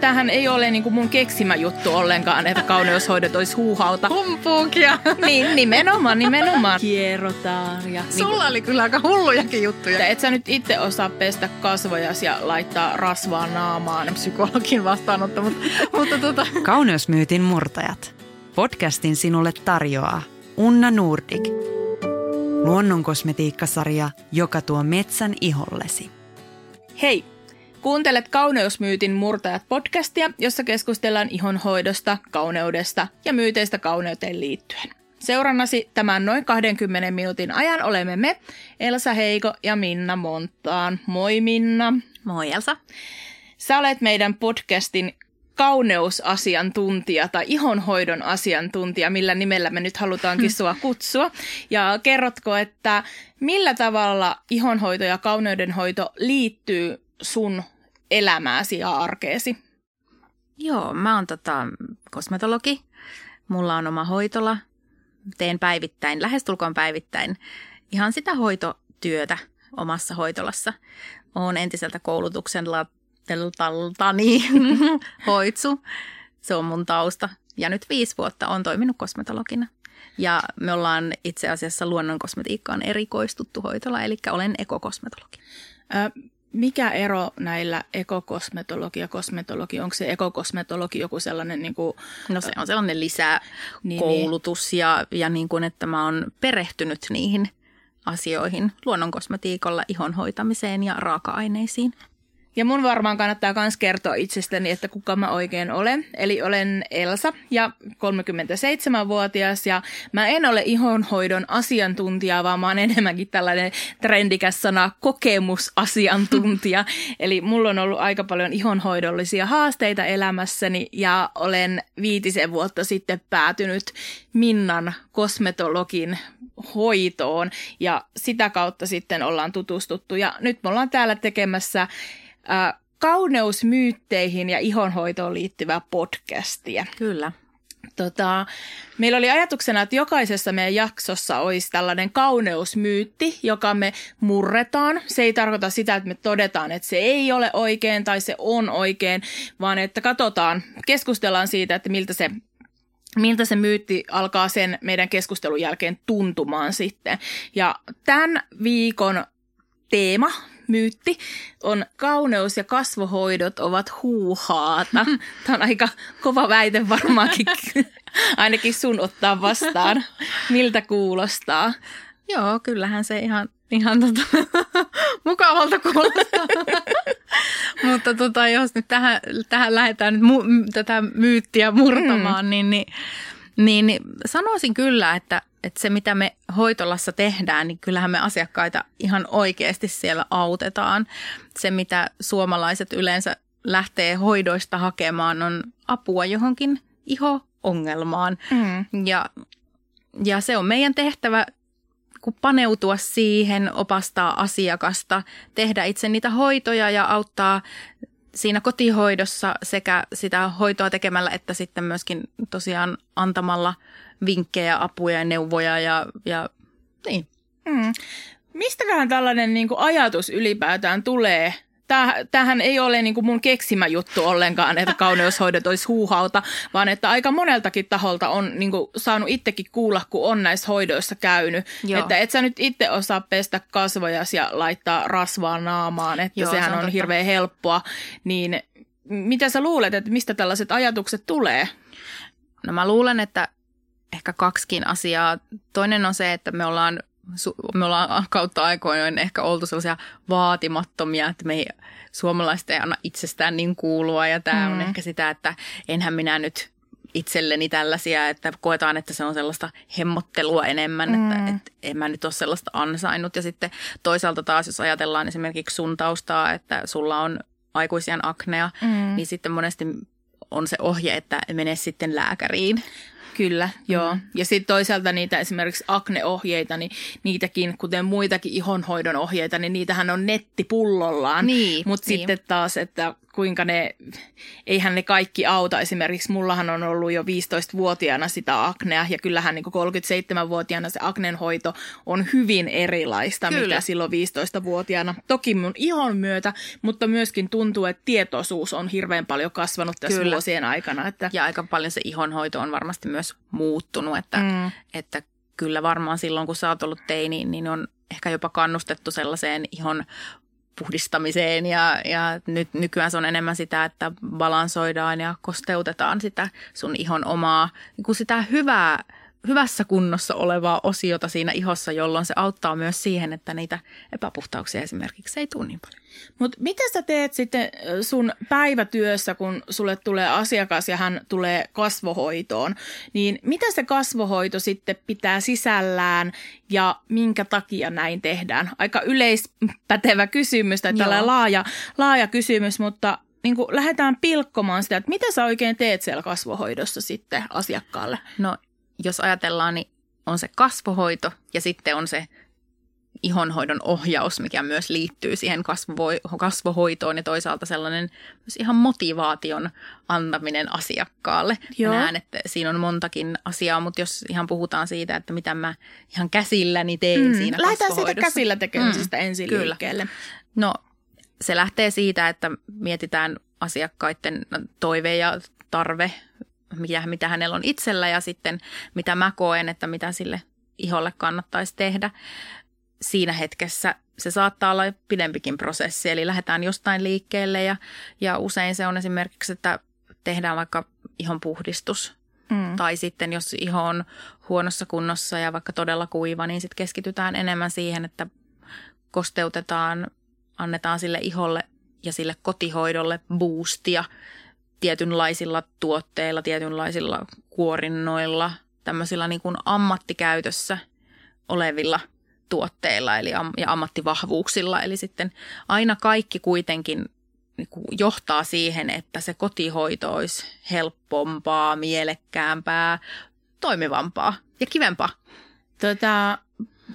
tämähän ei ole niin kuin mun keksimä juttu ollenkaan, että kauneushoidot olisi huuhauta. Humpuukia. Niin, nimenomaan. Kierrotaan. Ja sulla niin oli kyllä aika hullujakin juttuja. Et sä nyt itse osaa pestä kasvojasi ja laittaa rasvaa naamaan. Psykologin vastaanotto, mutta. Kauneusmyytin murtajat. Podcastin sinulle tarjoaa Unna Nordic. Luonnonkosmetiikkasarja, joka tuo metsän ihollesi. Hei! Kuuntelet Kauneusmyytin murtajat podcastia, jossa keskustellaan ihonhoidosta, kauneudesta ja myyteistä kauneuteen liittyen. Seurannasi tämän noin 20 minuutin ajan olemme me, Elsa Heiko ja Minna Montaan. Moi Minna. Moi Elsa. Sä olet meidän podcastin kauneusasiantuntija tai ihonhoidon asiantuntija, millä nimellä me nyt halutaankin sua kutsua. Ja kerrotko, että millä tavalla ihonhoito ja kauneudenhoito liittyy sun elämääsi ja arkeesi? Joo, mä oon kosmetologi. Mulla on oma hoitola. Teen päivittäin, lähestulkoon päivittäin, ihan sitä hoitotyötä omassa hoitolassa. Oon entiseltä koulutuksen latteltani hoitsu. Se on mun tausta. Ja nyt 5 vuotta oon toiminut kosmetologina. Ja me ollaan itse asiassa luonnonkosmetiikkaan erikoistuttu hoitola, eli olen ekokosmetologi. Mikä ero näillä ekokosmetologi ja kosmetologi? Onko se ekokosmetologi joku sellainen niin kuin, no se on sellainen lisäkoulutus ja niin kuin, että mä oon perehtynyt niihin asioihin luonnonkosmetiikalla, ihon hoitamiseen ja raaka-aineisiin. Ja mun varmaan kannattaa myös kertoa itsestäni, että kuka mä oikein olen. Eli olen Elsa ja 37-vuotias ja mä en ole ihonhoidon asiantuntija, vaan mä oon enemmänkin tällainen trendikäs sana kokemusasiantuntija. Eli mulla on ollut aika paljon ihonhoidollisia haasteita elämässäni ja olen 5 vuotta sitten päätynyt Minnan kosmetologin hoitoon ja sitä kautta sitten ollaan tutustuttu ja nyt me ollaan täällä tekemässä kauneusmyytteihin ja ihonhoitoon liittyvää podcastia. Kyllä. Meillä oli ajatuksena, että jokaisessa meidän jaksossa olisi tällainen kauneusmyytti, joka me murretaan. Se ei tarkoita sitä, että me todetaan, että se ei ole oikein tai se on oikein, vaan että katsotaan, keskustellaan siitä, että miltä se myytti alkaa sen meidän keskustelun jälkeen tuntumaan sitten. Ja tämän viikon teema, myytti, on kauneus- ja kasvohoidot ovat huuhaata. Tämä on aika kova väite varmaankin, ainakin sun ottaa vastaan. Miltä kuulostaa? Joo, kyllähän se ihan mukavalta kuulostaa. Mutta jos nyt tähän lähdetään nyt tätä myyttiä murtamaan, niin sanoisin kyllä, että se mitä me hoitolassa tehdään, niin kyllähän me asiakkaita ihan oikeasti siellä autetaan. Se mitä suomalaiset yleensä lähtee hoidoista hakemaan on apua johonkin iho-ongelmaan. Ja se on meidän tehtävä kun paneutua siihen, opastaa asiakasta, tehdä itse niitä hoitoja ja auttaa siinä kotihoidossa sekä sitä hoitoa tekemällä että sitten myöskin tosiaan antamalla vinkkejä, apuja ja neuvoja ja niin. Mistäköhän tällainen niin kuin ajatus ylipäätään tulee? Tämähän ei ole niin kuin mun keksimä juttu ollenkaan, että kauneushoidot olisi huuhauta, vaan että aika moneltakin taholta on niin kuin saanut itsekin kuulla, kun on näissä hoidoissa käynyt. Joo. Että et sä nyt itse osaa pestä kasvojasi ja laittaa rasvaa naamaan, että joo, sehän on hirveän helppoa. Niin mitä sä luulet, että mistä tällaiset ajatukset tulee? No mä luulen, että ehkä 2 asiaa. Toinen on se, että me ollaan kautta aikoin ehkä oltu sellaisia vaatimattomia, että me suomalaiset ei anna itsestään niin kuulua. Ja tämä on ehkä sitä, että enhän minä nyt itselleni tällaisia, että koetaan, että se on sellaista hemmottelua enemmän, että en mä nyt ole sellaista ansainnut. Ja sitten toisaalta taas, jos ajatellaan esimerkiksi sun taustaa, että sulla on aikuisiän aknea, niin sitten monesti on se ohje, että mene sitten lääkäriin. Kyllä, joo. Ja sitten toisaalta niitä esimerkiksi akneohjeita, niin niitäkin, kuten muitakin ihonhoidon ohjeita, niin niitähän on nettipullollaan. Niin, mutta sitten taas, että kuinka ne, eihän ne kaikki auta. Esimerkiksi mullahan on ollut jo 15-vuotiaana sitä aknea, ja kyllähän niin 37-vuotiaana se aknenhoito on hyvin erilaista, Kyllä. mitä silloin 15-vuotiaana. Toki mun ihon myötä, mutta myöskin tuntuu, että tietoisuus on hirveän paljon kasvanut tässä Kyllä. vuosien aikana. Että... Ja aika paljon se ihonhoito on varmasti myös muuttunut, että kyllä varmaan silloin, kun sä oot ollut teini, niin on ehkä jopa kannustettu sellaiseen ihon puhdistamiseen ja nyt nykyään se on enemmän sitä, että balansoidaan ja kosteutetaan sitä sun ihon omaa, niin kuin sitä hyvässä kunnossa olevaa osiota siinä ihossa, jolloin se auttaa myös siihen, että niitä epäpuhtauksia esimerkiksi ei tule niin paljon. Mutta mitä sä teet sitten sun päivätyössä, kun sulle tulee asiakas ja hän tulee kasvohoitoon, niin mitä se kasvohoito sitten pitää sisällään ja minkä takia näin tehdään? Aika yleispätevä kysymys tai tällainen laaja kysymys, mutta niin kun lähdetään pilkkomaan sitä, että mitä sä oikein teet siellä kasvohoidossa sitten asiakkaalle? No, jos ajatellaan, niin on se kasvohoito ja sitten on se ihonhoidon ohjaus, mikä myös liittyy siihen kasvohoitoon ja toisaalta sellainen myös ihan motivaation antaminen asiakkaalle. Mä näen, että siinä on montakin asiaa, mutta jos ihan puhutaan siitä, että mitä mä ihan käsilläni teen siinä kasvohoidossa. Lähdetään siitä käsillä tekemisestä ensin Kyllä. liikkeelle. No se lähtee siitä, että mietitään asiakkaiden toive ja tarve. Mitä hänellä on itsellä ja sitten mitä mä koen, että mitä sille iholle kannattaisi tehdä. Siinä hetkessä se saattaa olla pidempikin prosessi, eli lähdetään jostain liikkeelle ja usein se on esimerkiksi, että tehdään vaikka ihon puhdistus. Tai sitten jos iho on huonossa kunnossa ja vaikka todella kuiva, niin sitten keskitytään enemmän siihen, että kosteutetaan, annetaan sille iholle ja sille kotihoidolle boostia. Tietynlaisilla tuotteilla, tietynlaisilla kuorinnoilla, tämmöisillä niin kuin ammattikäytössä olevilla tuotteilla eli ja ammattivahvuuksilla. Eli sitten aina kaikki kuitenkin niin kuin johtaa siihen, että se kotihoito olisi helpompaa, mielekkäämpää, toimivampaa ja kivempaa.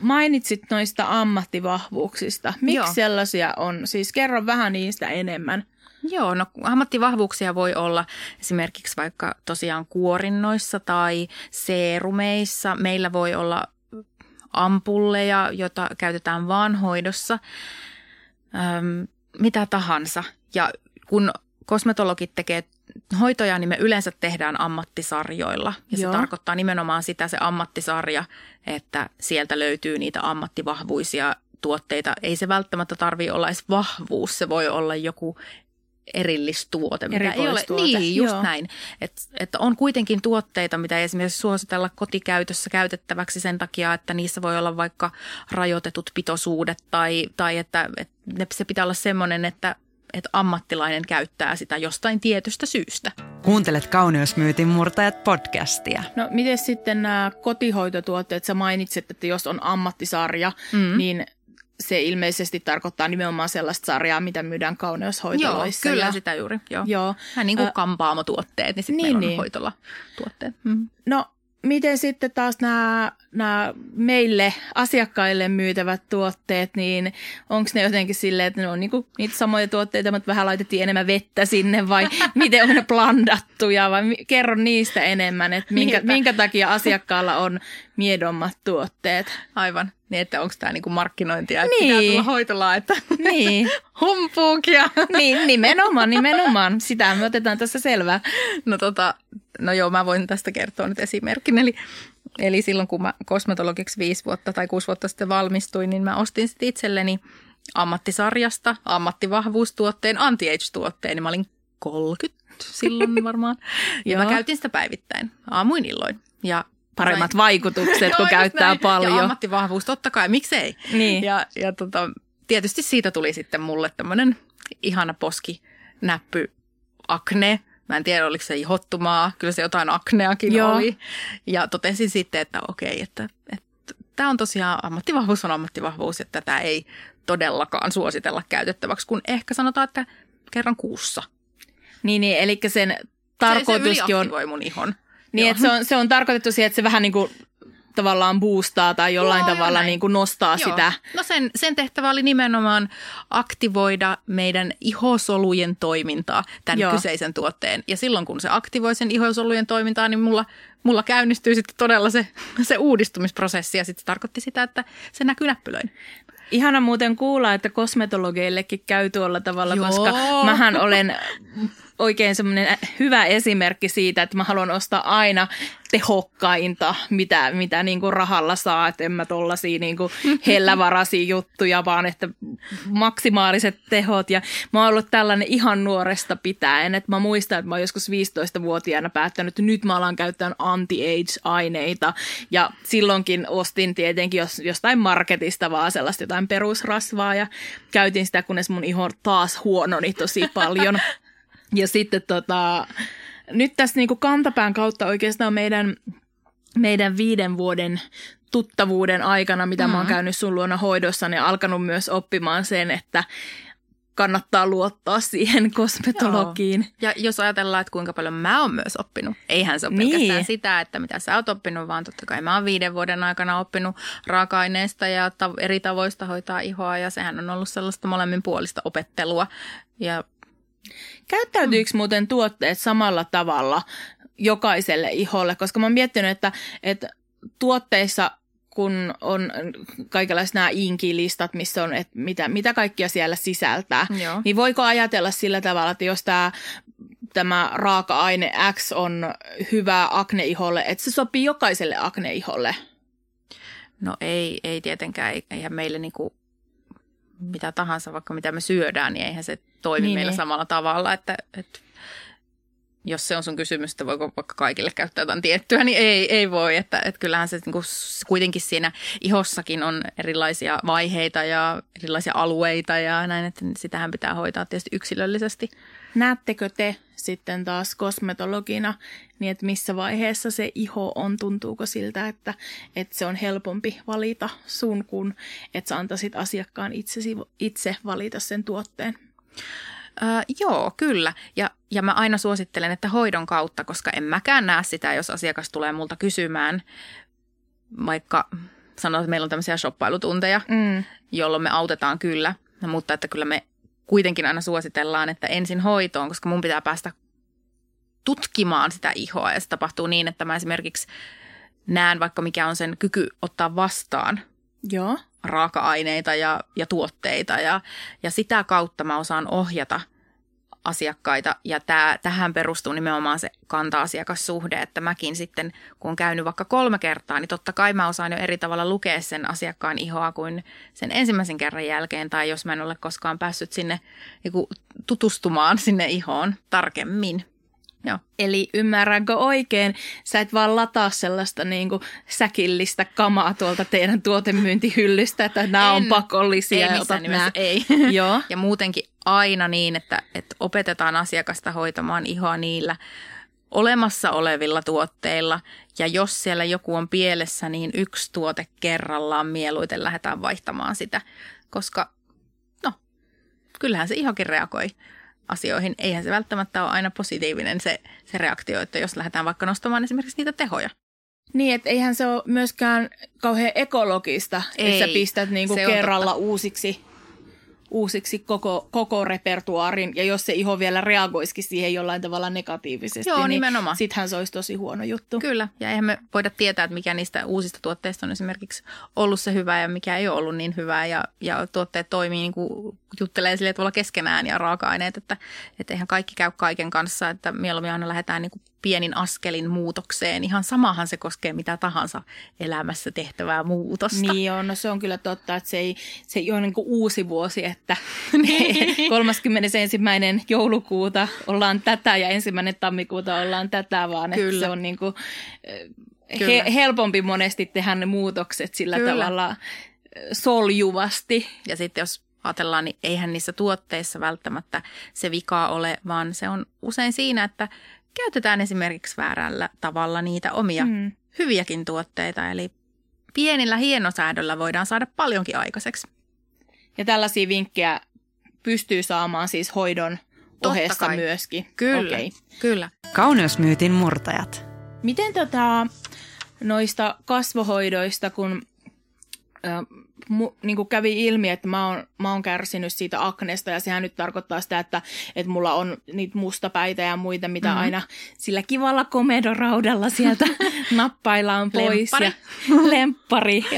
Mainitsit noista ammattivahvuuksista. Miksi sellaisia on? Siis kerro vähän niistä enemmän. Joo, no ammattivahvuuksia voi olla esimerkiksi vaikka tosiaan kuorinnoissa tai seerumeissa. Meillä voi olla ampulleja, joita käytetään vaanhoidossa, mitä tahansa. Ja kun kosmetologit tekee hoitoja, niin me yleensä tehdään ammattisarjoilla. Ja se tarkoittaa nimenomaan sitä se ammattisarja, että sieltä löytyy niitä ammattivahvuisia tuotteita. Ei se välttämättä tarvitse olla edes vahvuus, se voi olla joku erillistuote, mitä ei ole. Niin, just näin. Että on kuitenkin tuotteita, mitä esimerkiksi suositella kotikäytössä käytettäväksi sen takia, että niissä voi olla vaikka rajoitetut pitoisuudet tai että se pitää olla semmoinen, että ammattilainen käyttää sitä jostain tietystä syystä. Kuuntelet Kauneusmyytin murtajat podcastia. No, miten sitten nämä kotihoitotuotteet? Sä mainitsit, että jos on ammattisarja, niin se ilmeisesti tarkoittaa nimenomaan sellaista sarjaa, mitä myydään kauneushoitoloissa. Joo, kyllä sitä juuri. Joo. Niin kuin kampaamotuotteet, niin sitten meillä on hoitolatuotteet. Mm. No, miten sitten taas nämä meille asiakkaille myytävät tuotteet, niin onko ne jotenkin silleen, että ne on niinku niitä samoja tuotteita, mutta vähän laitettiin enemmän vettä sinne vai miten on ne blandattuja? Vai kerro niistä enemmän, että minkä takia asiakkaalla on miedommat tuotteet? Aivan. Niin, että onko tämä niinku markkinointia, että pitää tulla hoitolaan, että humpuukia. Niin, nimenomaan. Sitä me otetaan tässä selvää. No, mä voin tästä kertoa nyt esimerkin. Eli silloin, kun mä kosmetologiksi 5 vuotta tai 6 vuotta sitten valmistuin, niin mä ostin sitten itselleni ammattisarjasta ammattivahvuustuotteen, anti-age-tuotteen. Mä olin 30 silloin varmaan. Ja mä käytin sitä päivittäin, aamuin illoin. Ja paremmat vaikutukset, kun käyttää paljon. Ja ammattivahvuus, totta kai, miksei. Niin. Ja tietysti siitä tuli sitten mulle tämmöinen ihana poskinäppy akne. Mä en tiedä, oliko se ihottumaa. Kyllä se jotain akneakin oli. Ja totesin sitten, että okei, että tämä on tosiaan ammattivahvuus, että tätä ei todellakaan suositella käytettäväksi, kun ehkä sanotaan, että kerran kuussa. Niin, eli sen tarkoitus on... Se yliaktivoi mun ihon. Niin, että se on tarkoitettu siihen, että se vähän niin kuin tavallaan boostaa tai jollain tavalla niin kuin nostaa sitä. No sen tehtävä oli nimenomaan aktivoida meidän ihosolujen toimintaa tämän kyseisen tuotteen. Ja silloin, kun se aktivoi sen ihosolujen toimintaa, niin mulla käynnistyy sitten todella se uudistumisprosessi. Ja sitten se tarkoitti sitä, että se näkyy näppylöin. Ihana muuten kuulla, että kosmetologeillekin käy tuolla tavalla, koska mähän olen oikein semmoinen hyvä esimerkki siitä, että mä haluan ostaa aina tehokkainta, mitä niin kuin rahalla saa. Et en mä tollaisia niin kuin hellävaraisia juttuja, vaan että maksimaaliset tehot. Ja mä oon ollut tällainen ihan nuoresta pitäen. Et mä muistan, että mä oon joskus 15-vuotiaana päättänyt, että nyt mä alan käyttämään anti-age-aineita. Ja silloinkin ostin tietenkin jostain marketista vaan sellaista jotain perusrasvaa. Ja käytin sitä, kunnes mun iho taas huononi tosi paljon. Ja sitten nyt tässä niinku kantapään kautta oikeastaan meidän 5 vuoden tuttavuuden aikana, mitä mä oon käynyt sun luona hoidossa, niin alkanut myös oppimaan sen, että kannattaa luottaa siihen kosmetologiin. Joo. Ja jos ajatellaan, että kuinka paljon mä oon myös oppinut. Eihän se ole pelkästään sitä, että mitä sä oot oppinut, vaan totta kai mä oon 5 vuoden aikana oppinut raaka-aineista ja eri tavoista hoitaa ihoa. Ja sehän on ollut sellaista molemminpuolista opettelua ja käyttäytyykö muuten tuotteet samalla tavalla jokaiselle iholle? Koska mä oon miettinyt, että tuotteissa, kun on kaikenlaiset nämä inkilistat, missä on, että mitä kaikkia siellä sisältää, niin voiko ajatella sillä tavalla, että jos tämä raaka-aine X on hyvä akneiholle, että se sopii jokaiselle akneiholle? No ei tietenkään. Eihän meille niinku mitä tahansa, vaikka mitä me syödään, niin eihän se toimi meillä samalla tavalla, että jos se on sun kysymys, että voiko vaikka kaikille käyttää jotain tiettyä, niin ei voi. Että kyllähän se niinku, kuitenkin siinä ihossakin on erilaisia vaiheita ja erilaisia alueita ja näin, että sitähän pitää hoitaa tietysti yksilöllisesti. Näettekö te sitten taas kosmetologina, niin että missä vaiheessa se iho on, tuntuuko siltä, että se on helpompi valita sun, kun että sä antaisit asiakkaan itse valita sen tuotteen? Joo, kyllä. Ja mä aina suosittelen, että hoidon kautta, koska en mäkään näe sitä, jos asiakas tulee multa kysymään, vaikka sanotaan, että meillä on tämmöisiä shoppailutunteja, jolloin me autetaan kyllä, mutta että kyllä me kuitenkin aina suositellaan, että ensin hoitoon, koska mun pitää päästä tutkimaan sitä ihoa ja se tapahtuu niin, että mä esimerkiksi näen vaikka mikä on sen kyky ottaa vastaan. Joo. Raaka-aineita ja tuotteita ja sitä kautta mä osaan ohjata asiakkaita ja tähän perustuu nimenomaan se kanta-asiakassuhde, että mäkin sitten kun on käynyt vaikka 3 kertaa, niin totta kai mä osaan jo eri tavalla lukea sen asiakkaan ihoa kuin sen ensimmäisen kerran jälkeen tai jos mä en ole koskaan päässyt sinne joku, tutustumaan sinne ihoon tarkemmin. Joo. Eli ymmärränkö oikein, sä et vaan lataa sellaista niin kuin säkillistä kamaa tuolta teidän tuotemyyntihyllystä, että nämä on pakollisia. Ei missään nimessä, ei. Joo. Ja muutenkin aina niin, että opetetaan asiakasta hoitamaan ihoa niillä olemassa olevilla tuotteilla. Ja jos siellä joku on pielessä, niin 1 tuote kerrallaan mieluiten lähdetään vaihtamaan sitä, koska kyllähän se ihokin reagoi asioihin. Eihän se välttämättä ole aina positiivinen se reaktio, että jos lähdetään vaikka nostamaan esimerkiksi niitä tehoja. Niin, että eihän se ole myöskään kauhean ekologista, että sä pistät niinku kerralla uusiksi koko repertuaarin, ja jos se iho vielä reagoisikin siihen jollain tavalla negatiivisesti, joo, niin sittenhän se olisi tosi huono juttu. Kyllä, ja eihän me voida tietää, että mikä niistä uusista tuotteista on esimerkiksi ollut se hyvä ja mikä ei ole ollut niin hyvää, ja tuotteet toimii, niin kuin juttelee sillä tavalla keskenään ja raaka-aineet, että eihän kaikki käy kaiken kanssa, että mieluummin aina lähdetään niin kuin pienin askelin muutokseen. Ihan samahan se koskee mitä tahansa elämässä tehtävää muutosta. Niin on, no se on kyllä totta, että se ei ole niin kuin uusi vuosi, että 31. joulukuuta ollaan tätä ja 1. tammikuuta ollaan tätä, vaan kyllä. Että se on niin kuin helpompi monesti tehdä ne muutokset sillä tavalla soljuvasti. Ja sitten jos ajatellaan, niin eihän niissä tuotteissa välttämättä se vika ole, vaan se on usein siinä, että käytetään esimerkiksi väärällä tavalla niitä omia hyviäkin tuotteita, eli pienillä hienosäädöllä voidaan saada paljonkin aikaiseksi. Ja tällaisia vinkkejä pystyy saamaan siis hoidon ohessa myöskin. Kyllä, okay. Kyllä. Kauneusmyytin murtajat. Miten noista kasvohoidoista, kun niin kävi ilmi, että mä oon kärsinyt siitä aknesta, ja sehän nyt tarkoittaa sitä, että mulla on niitä mustapäitä ja muita, mitä aina sillä kivalla komedoraudalla sieltä nappaillaan pois.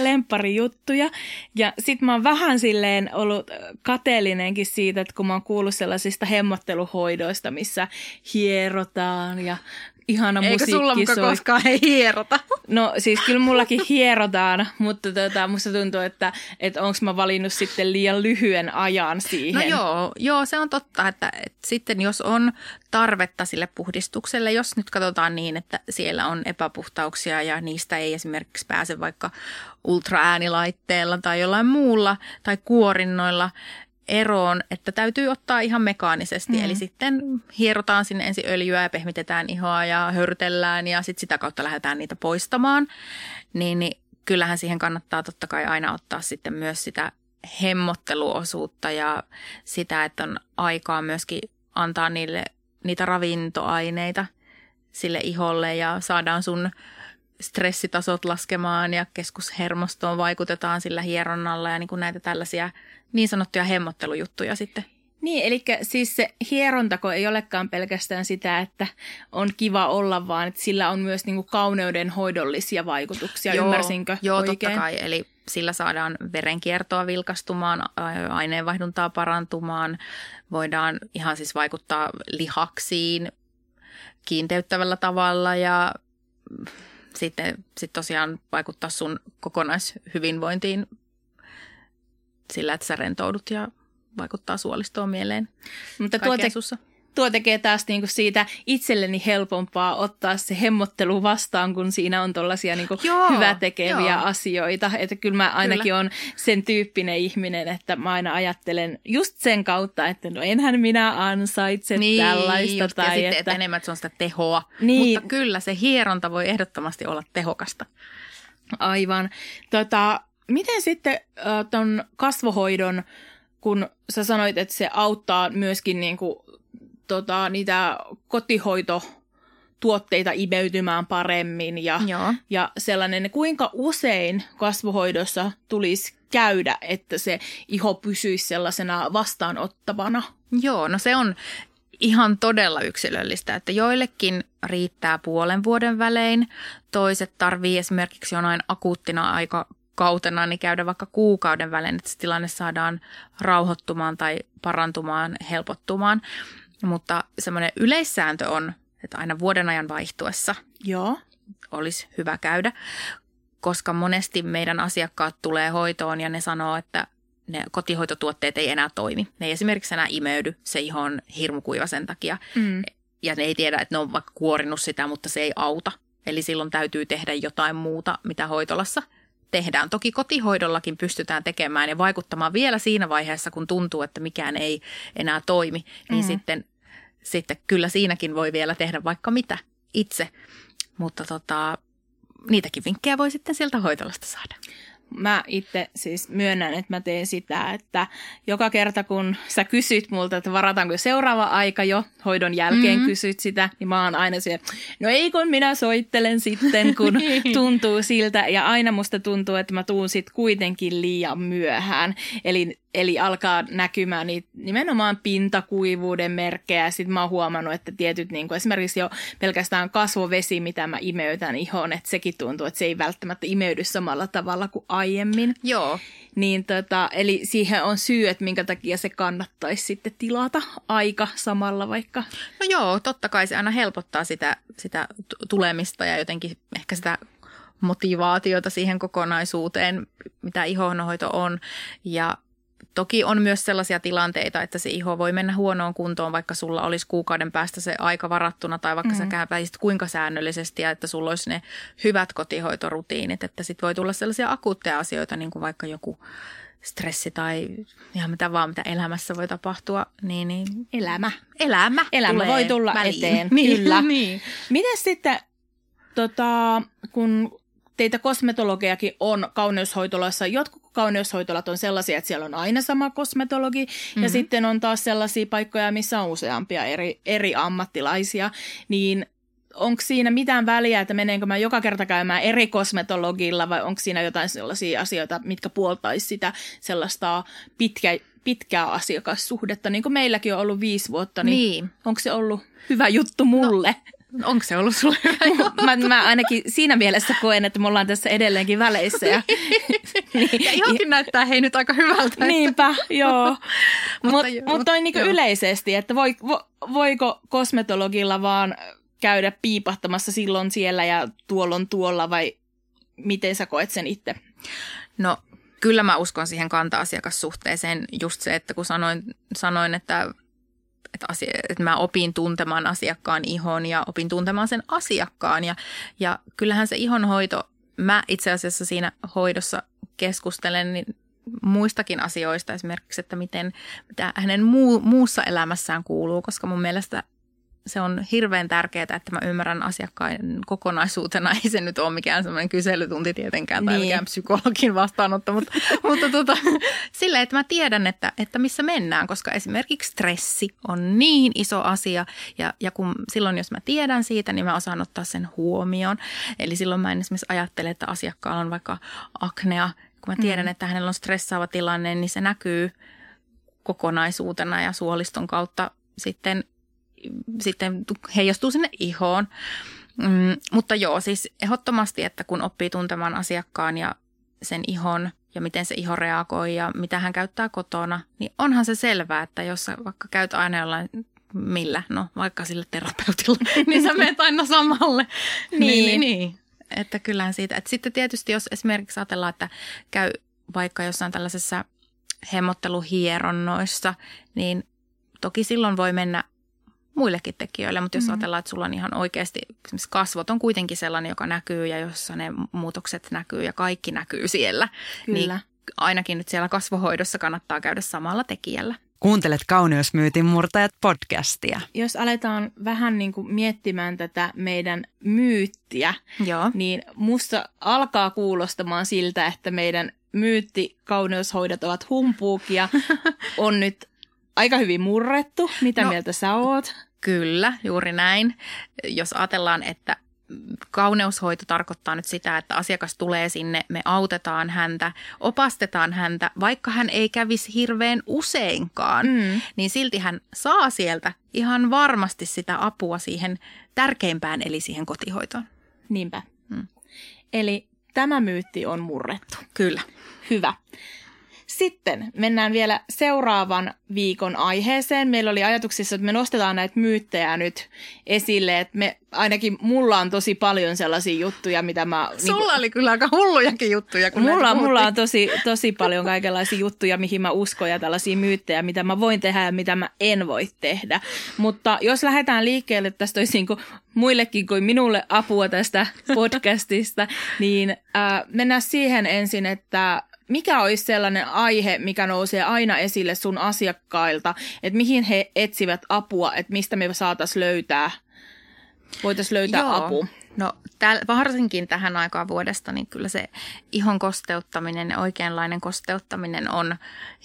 Lemppari juttuja. Ja sit mä oon vähän silleen ollut kateellinenkin siitä, että kun mä oon kuullut sellaisista hemmotteluhoidoista, missä hierotaan ja ihana musiikki soi. Eikö sulla muka koskaan ei hierota? No siis kyllä mullakin hierotaan, mutta musta tuntuu, että onko mä valinnut sitten liian lyhyen ajan siihen. No joo, se on totta, että sitten jos on tarvetta sille puhdistukselle, jos nyt katsotaan niin, että siellä on epäpuhtauksia ja niistä ei esimerkiksi pääse vaikka ultraäänilaitteella tai jollain muulla tai kuorinnoilla eroon, että täytyy ottaa ihan mekaanisesti. Eli sitten hierotaan sinne ensin öljyä ja pehmitetään ihoa ja hörtellään ja sitten sitä kautta lähdetään niitä poistamaan. Niin kyllähän siihen kannattaa totta kai aina ottaa sitten myös sitä hemmotteluosuutta ja sitä, että on aikaa myöskin antaa niille niitä ravintoaineita sille iholle ja saadaan sun stressitasot laskemaan ja keskushermostoon vaikutetaan sillä hieronnalla ja niin kuin näitä tällaisia niin sanottuja hemmottelujuttuja sitten. Niin, eli siis se hierontako ei olekaan pelkästään sitä, että on kiva olla, vaan että sillä on myös niin kuin kauneudenhoidollisia vaikutuksia, ymmärsinkö oikein? Joo, totta kai. Eli sillä saadaan verenkiertoa vilkastumaan, aineenvaihduntaa parantumaan, voidaan ihan siis vaikuttaa lihaksiin kiinteyttävällä tavalla ja sitten tosiaan vaikuttaa sun kokonaishyvinvointiin sillä, että sä rentoudut ja vaikuttaa suolistoon, mieleen. Mutta tuo tekee taas niinku siitä itselleni helpompaa ottaa se hemmottelu vastaan, kun siinä on tuollaisia niinku hyvätekeviä asioita. Että kyllä mä ainakin on sen tyyppinen ihminen, että mä aina ajattelen just sen kautta, että no enhän minä ansaitse tällaista. Just, tai ja sitten enemmän, että se on sitä tehoa. Niin. Mutta kyllä se hieronta voi ehdottomasti olla tehokasta. Aivan. Miten sitten ton kasvohoidon, kun sä sanoit, että se auttaa myöskin niinku niitä kotihoitotuotteita imeytymään paremmin ja sellainen, kuinka usein kasvohoidossa tulisi käydä, että se iho pysyisi sellaisena vastaanottavana? Joo, no se on ihan todella yksilöllistä, että joillekin riittää puolen vuoden välein, toiset tarvii esimerkiksi jonain akuuttina aikakautena niin käydä vaikka kuukauden välein, että se tilanne saadaan rauhoittumaan tai parantumaan, helpottumaan. Mutta semmoinen yleissääntö on, että aina vuoden ajan vaihtuessa olisi hyvä käydä, koska monesti meidän asiakkaat tulee hoitoon ja ne sanoo, että ne kotihoitotuotteet ei enää toimi. Ne ei esimerkiksi enää imeydy, se iho on hirmukuiva sen takia ja ne ei tiedä, että ne on vaikka kuorinut sitä, mutta se ei auta. Eli silloin täytyy tehdä jotain muuta, mitä hoitolassa tehdään. Toki kotihoidollakin pystytään tekemään ja vaikuttamaan vielä siinä vaiheessa, kun tuntuu, että mikään ei enää toimi, niin sitten kyllä siinäkin voi vielä tehdä vaikka mitä itse, mutta niitäkin vinkkejä voi sitten sieltä hoitolasta saada. Mä itse siis myönnän, että mä teen sitä, että joka kerta kun sä kysyt multa, että varataanko seuraava aika jo, hoidon jälkeen kysyt sitä, niin mä oon aina siellä, no ei kun minä soittelen sitten, kun tuntuu siltä. Ja aina musta tuntuu, että mä tuun sit kuitenkin liian myöhään. Eli alkaa näkymään niitä nimenomaan pintakuivuuden merkkejä. Sitten mä oon huomannut, että tietyt niin kuin esimerkiksi jo pelkästään kasvovesi, mitä mä imeytän ihoon, että sekin tuntuu, että se ei välttämättä imeydy samalla tavalla kuin aiemmin. Joo. Niin eli siihen on syy, että minkä takia se kannattaisi sitten tilata aika samalla vaikka. No joo, totta kai se aina helpottaa sitä tulemista ja jotenkin ehkä sitä motivaatiota siihen kokonaisuuteen, mitä ihonhoito on. Ja toki on myös sellaisia tilanteita, että se iho voi mennä huonoon kuntoon, vaikka sulla olisi kuukauden päästä se aika varattuna tai vaikka sä käväisit kuinka säännöllisesti ja että sulla olisi ne hyvät kotihoitorutiinit. Että sit voi tulla sellaisia akuutteja asioita, niin kuin vaikka joku stressi tai ihan mitä vaan, mitä elämässä voi tapahtua. Niin. Elämä voi tulla väliin. Eteen. Kyllä. Niin. Miten sitten, kun teitä kosmetologejakin on kauneushoitolassa, jotkut kauneushoitolat on sellaisia, että siellä on aina sama kosmetologi ja sitten on taas sellaisia paikkoja, missä on useampia eri ammattilaisia, niin onko siinä mitään väliä, että menenkö mä joka kerta käymään eri kosmetologilla vai onko siinä jotain sellaisia asioita, mitkä puoltaisi sitä sellaista pitkää asiakassuhdetta, niin kuin meilläkin on ollut 5 vuotta, niin. Onko se ollut hyvä juttu mulle? No, onko se ollut sulle hyvä juttu? Mä ainakin siinä mielessä koen, että me ollaan tässä edelleenkin väleissä. Ja, niin. Ja ihankin näyttää hei nyt aika hyvältä. Niinpä, joo. Mutta on niinku yleisesti, että voiko kosmetologilla vaan käydä piipahtamassa silloin siellä ja tuolloin tuolla vai miten sä koet sen itse? No kyllä mä uskon siihen kanta-asiakassuhteeseen just se, että kun sanoin että mä opin tuntemaan asiakkaan ihon ja opin tuntemaan sen asiakkaan ja kyllähän se ihonhoito, mä itse asiassa siinä hoidossa keskustelen niin muistakin asioista esimerkiksi, että mitä hänen muussa elämässään kuuluu, koska mun mielestä se on hirveän tärkeää, että mä ymmärrän asiakkaan kokonaisuutena. Ei se nyt ole mikään semmoinen kyselytunti tietenkään tai niin. Mikään psykologin vastaanotto, mutta silleen, että mä tiedän, että missä mennään, koska esimerkiksi stressi on niin iso asia ja kun silloin, jos mä tiedän siitä, niin mä osaan ottaa sen huomioon. Eli silloin mä en esimerkiksi ajattele, että asiakkaalla on vaikka aknea. Kun mä tiedän, että hänellä on stressaava tilanne, niin se näkyy kokonaisuutena ja suoliston kautta sitten heijastuu sinne ihoon. Mutta joo, siis ehdottomasti, että kun oppii tuntemaan asiakkaan ja sen ihon ja miten se iho reagoi ja mitä hän käyttää kotona, niin onhan se selvää, että jos sä vaikka käyt aina jollain vaikka sille terapeutilla, niin sä menet aina samalle. Niin. Että kyllähän siitä. Et sitten tietysti, jos esimerkiksi ajatellaan, että käy vaikka jossain tällaisessa hemmotteluhieronnoissa, niin toki silloin voi mennä muillekin tekijöille, mutta jos ajatellaan, että sulla on ihan oikeasti, esimerkiksi kasvot on kuitenkin sellainen, joka näkyy ja jossa ne muutokset näkyy ja kaikki näkyy siellä. Kyllä. Niin ainakin nyt siellä kasvohoidossa kannattaa käydä samalla tekijällä. Kuuntelet Kauneusmyytin murtajat podcastia. Jos aletaan vähän niin kuin miettimään tätä meidän myyttiä, joo, niin musta alkaa kuulostamaan siltä, että meidän myytti kauneushoidot ovat humpuukia on nyt aika hyvin murrettu. Mitä mieltä sä oot? Kyllä, juuri näin. Jos ajatellaan, että kauneushoito tarkoittaa nyt sitä, että asiakas tulee sinne, me autetaan häntä, opastetaan häntä, vaikka hän ei kävisi hirveän useinkaan, niin silti hän saa sieltä ihan varmasti sitä apua siihen tärkeimpään, eli siihen kotihoitoon. Niinpä. Eli tämä myytti on murrettu. Kyllä. Hyvä. Sitten mennään vielä seuraavan viikon aiheeseen. Meillä oli ajatuksissa, että me nostetaan näitä myyttejä nyt esille. Että ainakin mulla on tosi paljon sellaisia juttuja, mitä mä... Sulla oli kyllä aika hullujakin juttuja. Kun mulla on tosi paljon kaikenlaisia juttuja, mihin mä uskon ja tällaisia myyttejä, mitä mä voin tehdä ja mitä mä en voi tehdä. Mutta jos lähdetään liikkeelle, tästä olisi niin kuin muillekin kuin minulle apua tästä podcastista, niin mennään siihen ensin, että... Mikä olisi sellainen aihe, mikä nousee aina esille sun asiakkailta, että mihin he etsivät apua, että mistä me voitaisiin löytää apua? No varsinkin tähän aikaan vuodesta, niin kyllä se ihon kosteuttaminen ja oikeanlainen kosteuttaminen on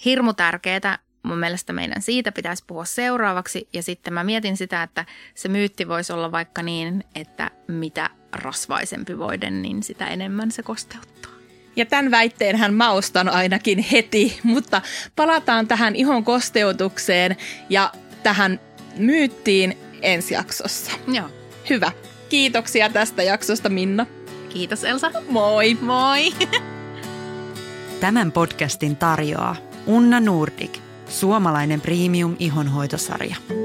hirmu tärkeää. Mun mielestä meidän siitä pitäisi puhua seuraavaksi ja sitten mä mietin sitä, että se myytti voisi olla vaikka niin, että mitä rasvaisempi voiden, niin sitä enemmän se kosteuttaa. Ja tämän väitteenhän mä ostan ainakin heti, mutta palataan tähän ihon kosteutukseen ja tähän myyttiin ensi jaksossa. Joo. Hyvä. Kiitoksia tästä jaksosta, Minna. Kiitos, Elsa. Moi. Moi. Tämän podcastin tarjoaa Unna Nordic, suomalainen premium ihonhoitosarja.